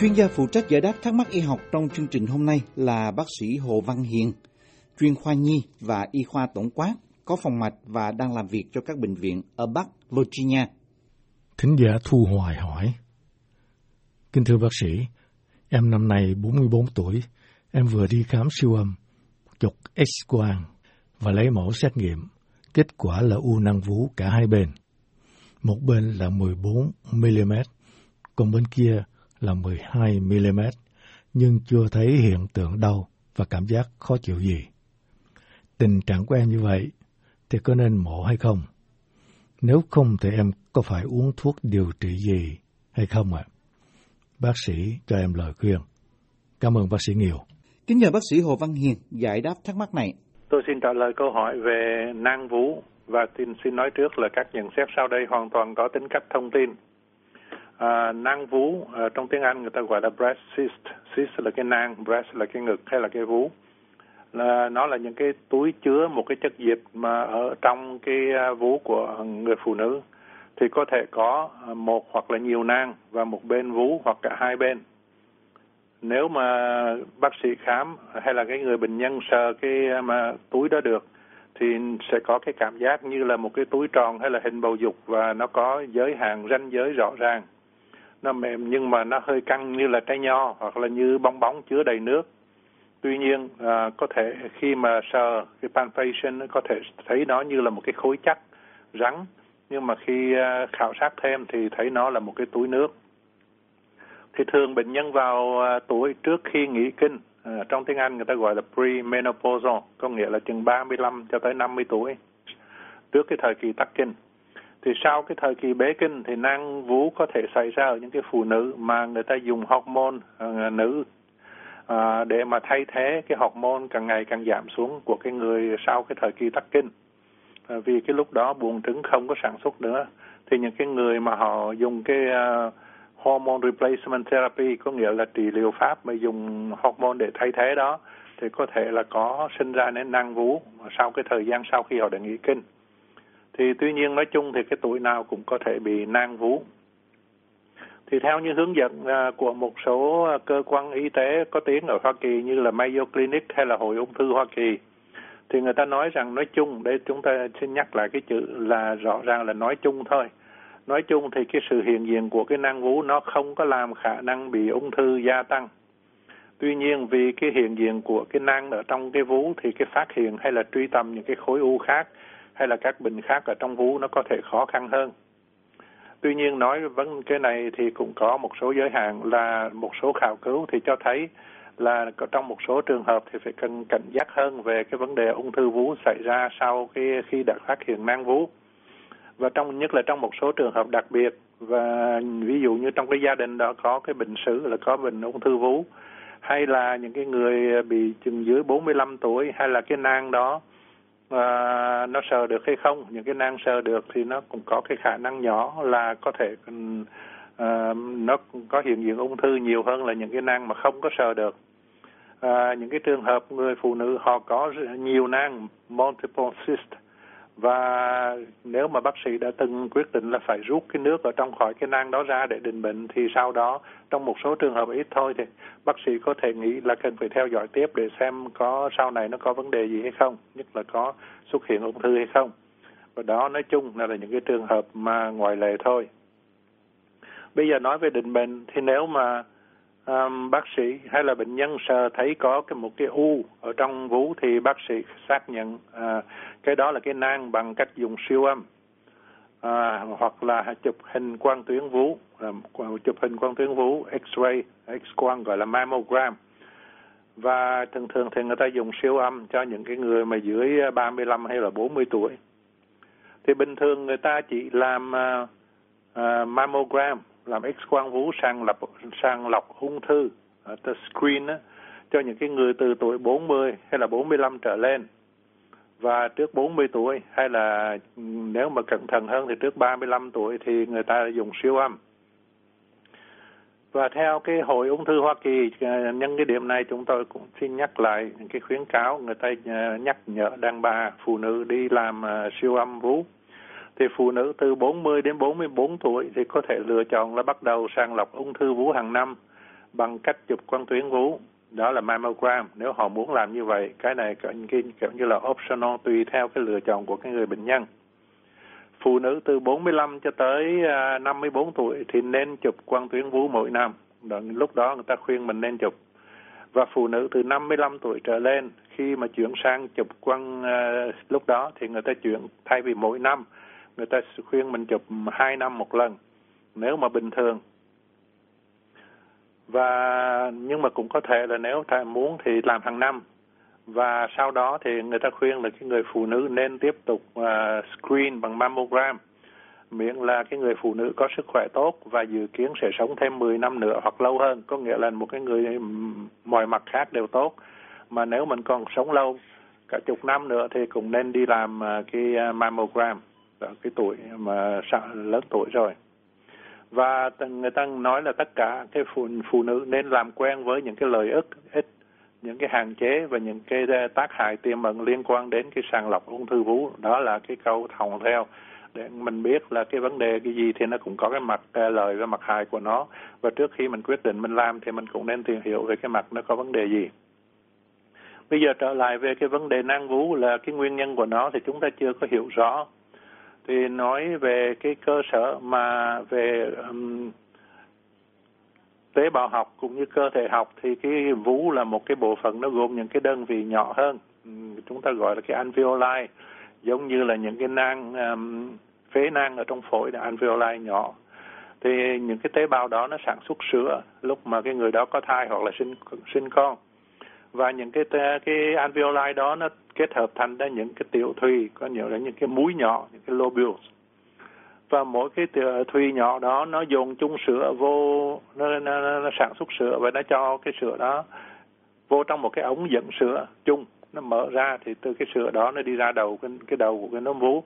Chuyên gia phụ trách giải đáp thắc mắc y học trong chương trình hôm nay là bác sĩ Hồ Văn Hiền, chuyên khoa nhi và y khoa tổng quát, có phòng mạch và đang làm việc cho các bệnh viện ở Bắc Virginia. Thính giả Thu Hoài hỏi: Kính thưa bác sĩ, em năm nay 44 tuổi, em vừa đi khám siêu âm, chụp X-quang và lấy mẫu xét nghiệm. Kết quả là u nang vú cả hai bên. Một bên là 14 mm, còn bên kia là 12 mm, nhưng chưa thấy hiện tượng đau và cảm giác khó chịu gì. Tình trạng của em như vậy thì có nên mổ hay không? Nếu không thì em có phải uống thuốc điều trị gì hay không ạ? Bác sĩ cho em lời khuyên. Cảm ơn bác sĩ nhiều. Kính nhờ bác sĩ Hồ Văn Hiền giải đáp thắc mắc này. Tôi xin trả lời câu hỏi về nang vú và xin nói trước là các nhận xét sau đây hoàn toàn có tính cách thông tin. Nang vú trong tiếng Anh người ta gọi là breast cyst. Cyst là cái nang, breast là cái ngực hay là cái vú. Nó là những cái túi chứa một cái chất dịch mà ở trong cái vú của người phụ nữ. Thì có thể có một hoặc là nhiều nang và một bên vú hoặc cả hai bên. Nếu mà bác sĩ khám hay là cái người bệnh nhân sờ cái mà túi đó được thì sẽ có cái cảm giác như là một cái túi tròn hay là hình bầu dục, và nó có giới hạn ranh giới rõ ràng. Nó mềm nhưng mà nó hơi căng như là trái nho hoặc là như bong bóng chứa đầy nước. Tuy nhiên có thể khi mà sờ cái palpation có thể thấy nó như là một cái khối chắc rắn, nhưng mà khi khảo sát thêm thì thấy nó là một cái túi nước. Thì thường bệnh nhân vào tuổi trước khi nghỉ kinh, trong tiếng Anh người ta gọi là premenopausal, có nghĩa là chừng 35 cho tới 50 tuổi, trước cái thời kỳ tắc kinh. Thì sau cái thời kỳ bế kinh thì nang vú có thể xảy ra ở những cái phụ nữ mà người ta dùng hormone nữ để mà thay thế cái hormone càng ngày càng giảm xuống của cái người sau cái thời kỳ tắc kinh. Vì cái lúc đó buồng trứng không có sản xuất nữa, thì những cái người mà họ dùng cái hormone replacement therapy, có nghĩa là trị liệu pháp mà dùng hormone để thay thế đó, thì có thể là có sinh ra nên nang vú sau cái thời gian sau khi họ đã nghỉ kinh. Thì tuy nhiên nói chung thì cái tuổi nào cũng có thể bị nang vú. Thì theo như hướng dẫn của một số cơ quan y tế có tiếng ở Hoa Kỳ như là Mayo Clinic hay là Hội Ung thư Hoa Kỳ, thì người ta nói rằng nói chung, đây chúng ta xin nhắc lại cái chữ là rõ ràng là nói chung thôi. Nói chung thì cái sự hiện diện của cái nang vú nó không có làm khả năng bị ung thư gia tăng. Tuy nhiên vì cái hiện diện của cái nang ở trong cái vú thì cái phát hiện hay là truy tầm những cái khối u khác hay là các bệnh khác ở trong vú nó có thể khó khăn hơn. Tuy nhiên nói vấn cái này thì cũng có một số giới hạn, là một số khảo cứu thì cho thấy là trong một số trường hợp thì phải cần cảnh giác hơn về cái vấn đề ung thư vú xảy ra sau khi đã phát hiện nang vú. Và nhất là trong một số trường hợp đặc biệt, và ví dụ như trong cái gia đình đó có cái bệnh sử là có bệnh ung thư vú, hay là những cái người bị chừng dưới 45 tuổi, hay là cái nang đó nó sờ được hay không. Những cái nang sờ được thì nó cũng có cái khả năng nhỏ là có thể nó có hiện diện ung thư nhiều hơn là những cái nang mà không có sờ được. Những cái trường hợp người phụ nữ họ có nhiều nang, multiple cyst, và nếu mà bác sĩ đã từng quyết định là phải rút cái nước ở trong khỏi cái nang đó ra để định bệnh, thì sau đó trong một số trường hợp ít thôi thì bác sĩ có thể nghĩ là cần phải theo dõi tiếp để xem có sau này nó có vấn đề gì hay không, nhất là có xuất hiện ung thư hay không. Và đó nói chung là những cái trường hợp mà ngoại lệ thôi. Bây giờ nói về định bệnh, thì nếu mà bác sĩ hay là bệnh nhân sờ thấy có một cái u ở trong vú thì bác sĩ xác nhận cái đó là cái nang bằng cách dùng siêu âm hoặc là chụp hình quang tuyến vú, X-ray, X-quang gọi là mammogram. Và thường thường thì người ta dùng siêu âm cho những cái người mà dưới 35 hay là 40 tuổi. Thì bình thường người ta chỉ làm mammogram, làm X-quang vú sàng lọc ung thư, the screen cho những cái người từ tuổi 40 hay là 45 trở lên, và trước 40 tuổi hay là nếu mà cẩn thận hơn thì trước 35 tuổi thì người ta dùng siêu âm. Và theo cái Hội Ung thư Hoa Kỳ, nhân cái điểm này chúng tôi cũng xin nhắc lại những cái khuyến cáo người ta nhắc nhở đàn bà phụ nữ đi làm siêu âm vú. Thì phụ nữ từ 40 đến 44 tuổi thì có thể lựa chọn là bắt đầu sàng lọc ung thư vú hàng năm bằng cách chụp quang tuyến vú, đó là mammogram. Nếu họ muốn làm như vậy, cái này kiểu như là optional, tùy theo cái lựa chọn của cái người bệnh nhân. Phụ nữ từ 45 cho tới 54 tuổi thì nên chụp quang tuyến vú mỗi năm. Lúc đó người ta khuyên mình nên chụp. Và phụ nữ từ 55 tuổi trở lên, khi mà chuyển sang chụp quang lúc đó thì người ta chuyển, thay vì mỗi năm, người ta khuyên mình chụp 2 năm một lần, nếu mà bình thường. Và nhưng mà cũng có thể là nếu ta muốn thì làm hàng năm. Và sau đó thì người ta khuyên là cái người phụ nữ nên tiếp tục screen bằng mammogram, miễn là cái người phụ nữ có sức khỏe tốt và dự kiến sẽ sống thêm 10 năm nữa hoặc lâu hơn. Có nghĩa là một cái người mọi mặt khác đều tốt, mà nếu mình còn sống lâu cả chục năm nữa thì cũng nên đi làm cái mammogram ở cái tuổi mà lớn tuổi rồi. Và người ta nói là tất cả cái phụ nữ nên làm quen với những cái lợi ích, những cái hạn chế và những cái tác hại tiềm ẩn liên quan đến cái sàng lọc ung thư vú. Đó là cái câu thòng theo để mình biết là cái vấn đề cái gì thì nó cũng có cái mặt lợi và mặt hại của nó. Và trước khi mình quyết định mình làm thì mình cũng nên tìm hiểu về cái mặt nó có vấn đề gì. Bây giờ trở lại về cái vấn đề nang vú, là cái nguyên nhân của nó thì chúng ta chưa có hiểu rõ. Thì nói về cái cơ sở mà về tế bào học cũng như cơ thể học thì cái vú là một cái bộ phận nó gồm những cái đơn vị nhỏ hơn. Chúng ta gọi là cái alveoli, giống như là những cái nang, phế nang ở trong phổi là alveoli nhỏ. Thì những cái tế bào đó nó sản xuất sữa lúc mà cái người đó có thai hoặc là sinh con. Và những cái alveoli đó nó kết hợp thành ra những cái tiểu thùy, có nhiều là những cái múi nhỏ, những cái lobules. Và mỗi cái tiểu thùy nhỏ đó nó dồn chung sữa vô, nó sản xuất sữa và nó cho cái sữa đó vô trong một cái ống dẫn sữa chung. Nó mở ra thì từ cái sữa đó nó đi ra đầu của cái nấm vú.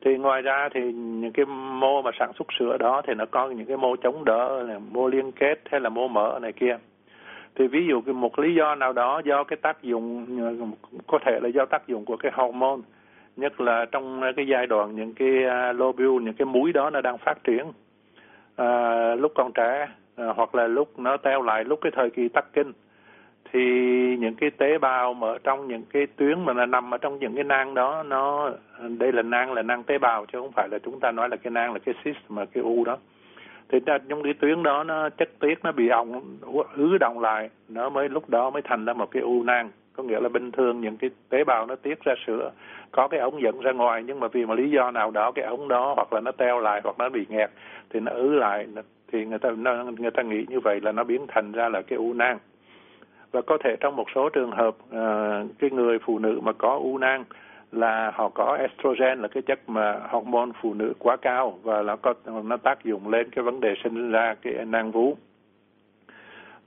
Thì ngoài ra thì những cái mô mà sản xuất sữa đó thì nó có những cái mô chống đỡ, mô liên kết hay là mô mở này kia. Thì ví dụ một lý do nào đó do cái tác dụng, có thể là do tác dụng của cái hormone, nhất là trong cái giai đoạn những cái lobule, những cái múi đó nó đang phát triển lúc còn trẻ, hoặc là lúc nó teo lại, lúc cái thời kỳ tắc kinh, thì những cái tế bào mà ở trong những cái tuyến mà nó nằm ở trong những cái nang đó, nó đây là nang tế bào chứ không phải là chúng ta nói là cái nang là cái cyst mà cái u đó. Thì trong cái tuyến đó nó chất tiết nó bị ứ động lại, nó mới lúc đó mới thành ra một cái u nang. Có nghĩa là bình thường những cái tế bào nó tiết ra sữa, có cái ống dẫn ra ngoài, nhưng mà vì một lý do nào đó cái ống đó hoặc là nó teo lại hoặc nó bị nghẹt thì nó ứ lại, thì người ta nghĩ như vậy là nó biến thành ra là cái u nang. Và có thể trong một số trường hợp cái người phụ nữ mà có u nang là họ có estrogen, là cái chất mà hormone phụ nữ quá cao, và nó tác dụng lên cái vấn đề sinh ra cái nang vú.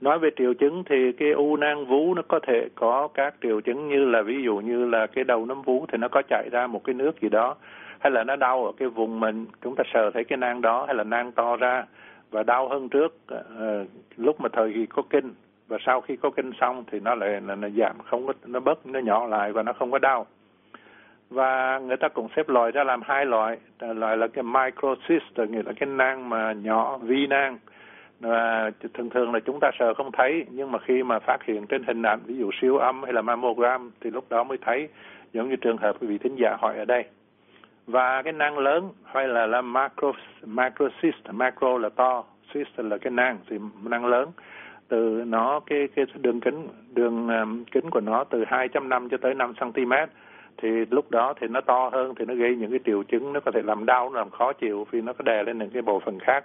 Nói về triệu chứng thì cái u nang vú nó có thể có các triệu chứng như là ví dụ như là cái đầu nấm vú thì nó có chảy ra một cái nước gì đó, hay là nó đau ở cái vùng mình chúng ta sờ thấy cái nang đó, hay là nang to ra và đau hơn trước lúc mà thời kỳ có kinh, và sau khi có kinh xong thì nó lại nó giảm, không có, nó bớt, nó nhỏ lại và nó không có đau. Và người ta cũng xếp loại ra làm hai loại là cái microcyst, nghĩa là cái nang mà nhỏ, vi nang. Thường thường là chúng ta sợ không thấy, nhưng mà khi mà phát hiện trên hình ảnh, ví dụ siêu âm hay là mammogram thì lúc đó mới thấy, giống như trường hợp quý vị thính giả hỏi ở đây. Và cái nang lớn hay là macrocyst, macro là to, cyst là cái nang, thì nang lớn. Từ nó cái đường kính của nó từ 2.5 cho tới 5 cm. Thì lúc đó thì nó to hơn thì nó gây những cái triệu chứng, nó có thể làm đau, làm khó chịu vì nó có đè lên những cái bộ phận khác.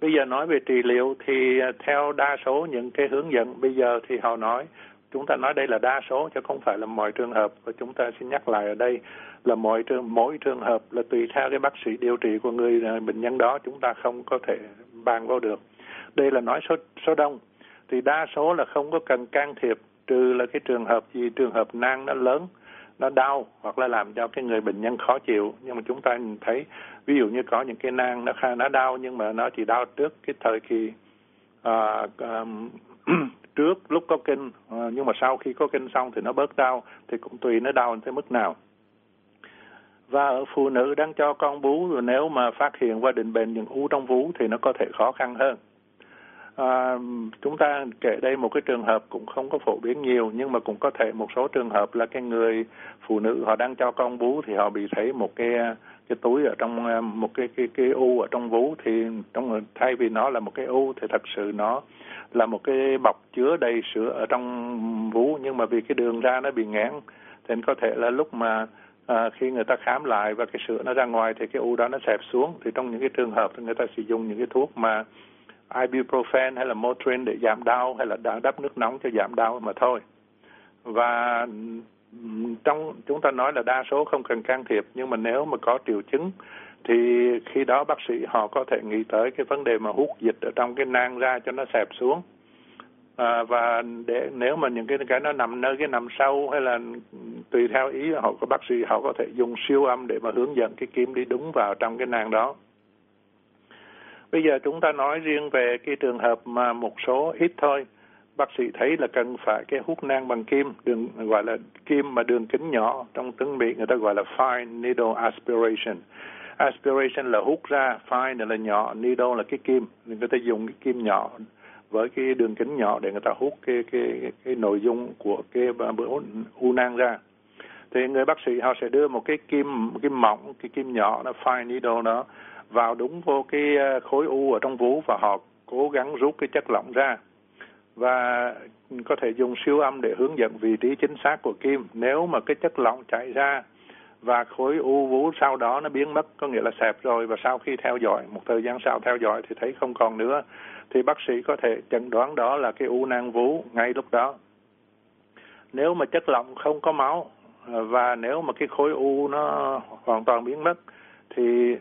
Bây giờ nói về trị liệu thì theo đa số những cái hướng dẫn bây giờ thì họ nói, chúng ta nói đây là đa số chứ không phải là mọi trường hợp, và chúng ta xin nhắc lại ở đây là mỗi trường hợp là tùy theo cái bác sĩ điều trị của người bệnh nhân đó, chúng ta không có thể bàn vào được. Đây là nói số đông thì đa số là không có cần can thiệp, trừ là cái trường hợp nang nó lớn, nó đau hoặc là làm cho cái người bệnh nhân khó chịu. Nhưng mà chúng ta nhìn thấy ví dụ như có những cái nang nó đau, nhưng mà nó chỉ đau trước cái thời kỳ trước lúc có kinh, nhưng mà sau khi có kinh xong thì nó bớt đau, thì cũng tùy nó đau tới mức nào. Và ở phụ nữ đang cho con bú, nếu mà phát hiện và định bệnh những u trong vú thì nó có thể khó khăn hơn. Chúng ta kể đây một cái trường hợp cũng không có phổ biến nhiều, nhưng mà cũng có thể một số trường hợp là cái người phụ nữ họ đang cho con bú thì họ bị thấy một cái túi ở trong một cái u ở trong vú, thì trong thay vì nó là một cái u thì thật sự nó là một cái bọc chứa đầy sữa ở trong vú, nhưng mà vì cái đường ra nó bị nghẽn nên có thể là lúc mà khi người ta khám lại và cái sữa nó ra ngoài thì cái u đó nó xẹp xuống, thì trong những cái trường hợp thì người ta sử dụng những cái thuốc mà ibuprofen hay là Motrin để giảm đau, hay là đắp nước nóng cho giảm đau mà thôi. Và trong chúng ta nói là đa số không cần can thiệp, nhưng mà nếu mà có triệu chứng thì khi đó bác sĩ họ có thể nghĩ tới cái vấn đề mà hút dịch ở trong cái nang ra cho nó xẹp xuống. Và để nếu mà những cái nó nằm nơi cái nằm sâu hay là tùy theo ý họ của bác sĩ, họ có thể dùng siêu âm để mà hướng dẫn cái kim đi đúng vào trong cái nang đó. Bây giờ chúng ta nói riêng về cái trường hợp mà một số ít thôi, bác sĩ thấy là cần phải cái hút nang bằng kim, gọi là kim mà đường kính nhỏ, trong tiếng Mỹ người ta gọi là fine needle aspiration. Aspiration là hút ra, fine là nhỏ, needle là cái kim, người ta dùng cái kim nhỏ với cái đường kính nhỏ để người ta hút cái nội dung của cái u nang ra. Thì người bác sĩ họ sẽ đưa một cái kim mỏng, cái kim nhỏ là fine needle đó vào đúng vô cái khối u ở trong vú và họ cố gắng rút cái chất lỏng ra. Và có thể dùng siêu âm để hướng dẫn vị trí chính xác của kim. Nếu mà cái chất lỏng chảy ra và khối u vú sau đó nó biến mất, có nghĩa là xẹp rồi, và sau khi theo dõi, một thời gian sau theo dõi thì thấy không còn nữa, thì bác sĩ có thể chẩn đoán đó là cái u nang vú ngay lúc đó. Nếu mà chất lỏng không có máu và nếu mà cái khối u nó hoàn toàn biến mất thì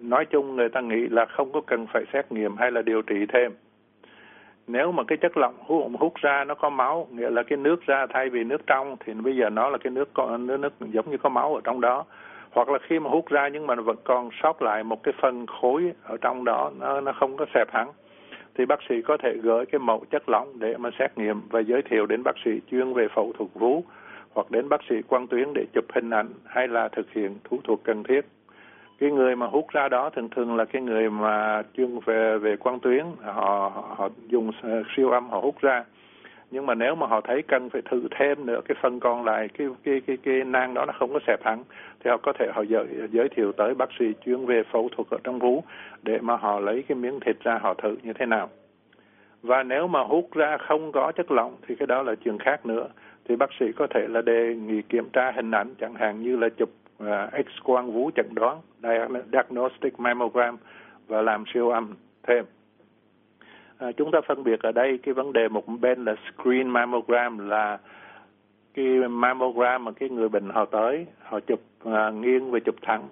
nói chung người ta nghĩ là không có cần phải xét nghiệm hay là điều trị thêm. Nếu mà cái chất lỏng hút ra nó có máu, nghĩa là cái nước ra thay vì nước trong thì bây giờ nó là cái nước giống như có máu ở trong đó. Hoặc là khi mà hút ra nhưng mà vẫn còn sót lại một cái phần khối ở trong đó, nó không có xẹp hẳn, thì bác sĩ có thể gửi cái mẫu chất lỏng để mà xét nghiệm và giới thiệu đến bác sĩ chuyên về phẫu thuật vú hoặc đến bác sĩ quang tuyến để chụp hình ảnh hay là thực hiện thủ thuật cần thiết. Cái người mà hút ra đó thường thường là cái người mà chuyên về quang tuyến, họ dùng siêu âm họ hút ra. Nhưng mà nếu mà họ thấy cần phải thử thêm nữa cái phần còn lại, cái nang đó nó không có xẹp hẳn, thì họ có thể họ giới thiệu tới bác sĩ chuyên về phẫu thuật ở trong vú để mà họ lấy cái miếng thịt ra họ thử như thế nào. Và nếu mà hút ra không có chất lỏng thì cái đó là chuyện khác nữa, thì bác sĩ có thể là đề nghị kiểm tra hình ảnh, chẳng hạn như là chụp X-quang vú chẩn đoán, diagnostic mammogram, và làm siêu âm thêm. Chúng ta phân biệt ở đây cái vấn đề một bên là screen mammogram, là cái mammogram mà cái người bệnh họ tới, họ chụp nghiêng và chụp thẳng,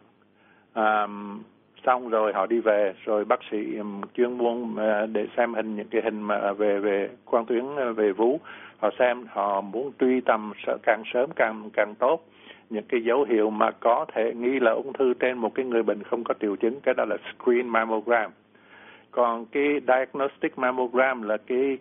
xong rồi họ đi về, rồi bác sĩ chuyên môn để xem hình, những cái hình mà về quang tuyến về vú, họ xem, họ muốn truy tầm càng sớm càng tốt những cái dấu hiệu mà có thể nghi là ung thư trên một cái người bệnh không có triệu chứng, cái đó là screen mammogram. Còn cái diagnostic mammogram là cái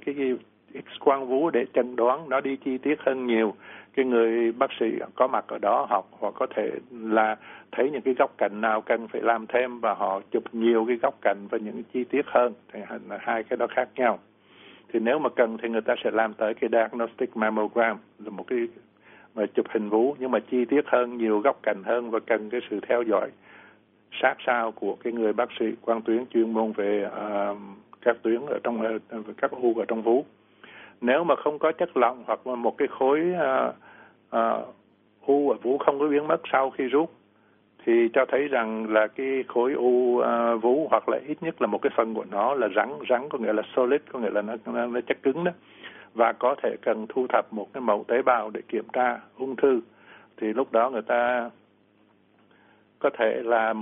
X-quang vú để chẩn đoán, nó đi chi tiết hơn nhiều. Cái người bác sĩ có mặt ở đó họ có thể là thấy những cái góc cạnh nào cần phải làm thêm và họ chụp nhiều cái góc cạnh và những chi tiết hơn. Thì hai cái đó khác nhau. Thì nếu mà cần thì người ta sẽ làm tới cái diagnostic mammogram là một cái mà chụp hình vú nhưng mà chi tiết hơn, nhiều góc cạnh hơn và cần cái sự theo dõi sát sao của cái người bác sĩ quang tuyến chuyên môn về các tuyến ở trong các u ở trong vú. Nếu mà không có chất lỏng hoặc là một cái khối u ở vú không có biến mất sau khi rút thì cho thấy rằng là cái khối u vú hoặc là ít nhất là một cái phần của nó là rắn có nghĩa là solid, có nghĩa là nó chất cứng đó, và có thể cần thu thập một cái mẫu tế bào để kiểm tra ung thư. Thì lúc đó người ta có thể là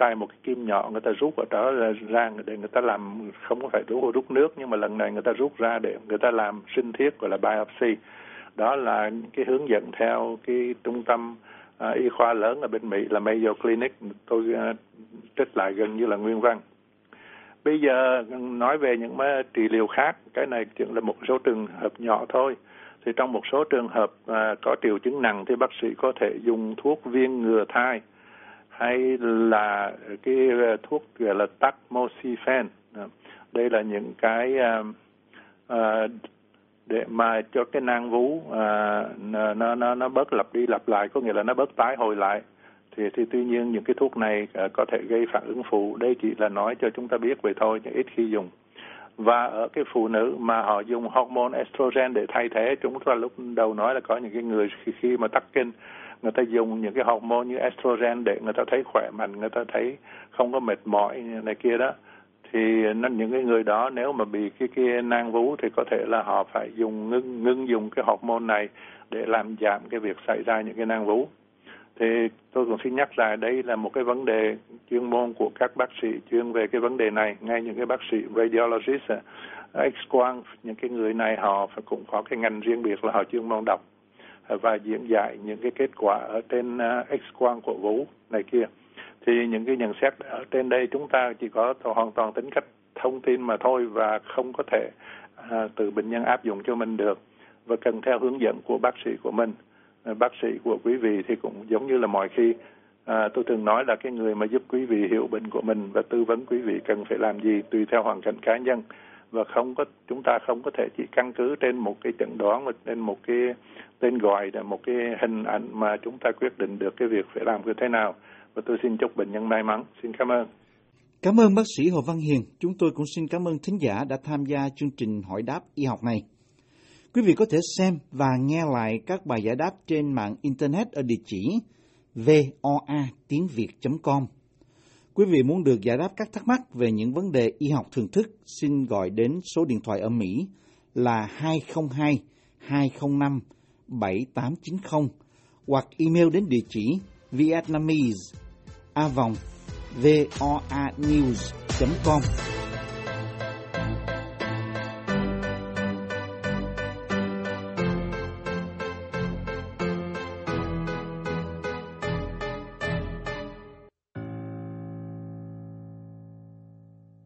xài một cái kim nhỏ, người ta rút ở đó ra để người ta làm, không có phải rút nước, nhưng mà lần này người ta rút ra để người ta làm sinh thiết gọi là biopsy. Đó là cái hướng dẫn theo cái trung tâm y khoa lớn ở bên Mỹ là Mayo Clinic, tôi trích lại gần như là nguyên văn. Bây giờ nói về những trị liệu khác, cái này là một số trường hợp nhỏ thôi. Thì trong một số trường hợp có triệu chứng nặng thì bác sĩ có thể dùng thuốc viên ngừa thai hay là cái thuốc gọi là tamoxifen. Đây là những cái để mà cho cái nang vú nó bớt lặp đi lặp lại, có nghĩa là nó bớt tái hồi lại. Thì tuy nhiên những cái thuốc này có thể gây phản ứng phụ. Đây chỉ là nói cho chúng ta biết vậy thôi, nhưng ít khi dùng. Và ở cái phụ nữ mà họ dùng hormone estrogen để thay thế, chúng ta lúc đầu nói là có những cái người khi mà tắc kinh, người ta dùng những cái hormone như estrogen để người ta thấy khỏe mạnh, người ta thấy không có mệt mỏi này kia đó. Thì những cái người đó nếu mà bị cái nang vú thì có thể là họ phải dùng ngưng dùng cái hormone này để làm giảm cái việc xảy ra những cái nang vú. Thì tôi cũng xin nhắc lại đây là một cái vấn đề chuyên môn của các bác sĩ chuyên về cái vấn đề này. Ngay những cái bác sĩ radiologist, X-quang, những cái người này họ cũng có cái ngành riêng biệt là họ chuyên môn đọc và diễn giải những cái kết quả ở trên X-quang của vú này kia. Thì những cái nhận xét ở trên đây chúng ta chỉ có hoàn toàn tính cách thông tin mà thôi, và không có thể từ bệnh nhân áp dụng cho mình được, và cần theo hướng dẫn của bác sĩ của mình. Bác sĩ của quý vị thì cũng giống như là mọi khi, tôi thường nói là cái người mà giúp quý vị hiểu bệnh của mình và tư vấn quý vị cần phải làm gì tùy theo hoàn cảnh cá nhân, và chúng ta không có thể chỉ căn cứ trên một cái chẩn đoán, trên một cái tên gọi, một cái hình ảnh mà chúng ta quyết định được cái việc phải làm như thế nào. Và tôi xin chúc bệnh nhân may mắn. Xin cảm ơn. Cảm ơn bác sĩ Hồ Văn Hiền. Chúng tôi cũng xin cảm ơn thính giả đã tham gia chương trình hỏi đáp y học này. Quý vị có thể xem và nghe lại các bài giải đáp trên mạng Internet ở địa chỉ voatiếngviệt.com. Quý vị muốn được giải đáp các thắc mắc về những vấn đề y học thường thức, xin gọi đến số điện thoại ở Mỹ là 202-205-7890 hoặc email đến địa chỉ vietnamese@voanews.com.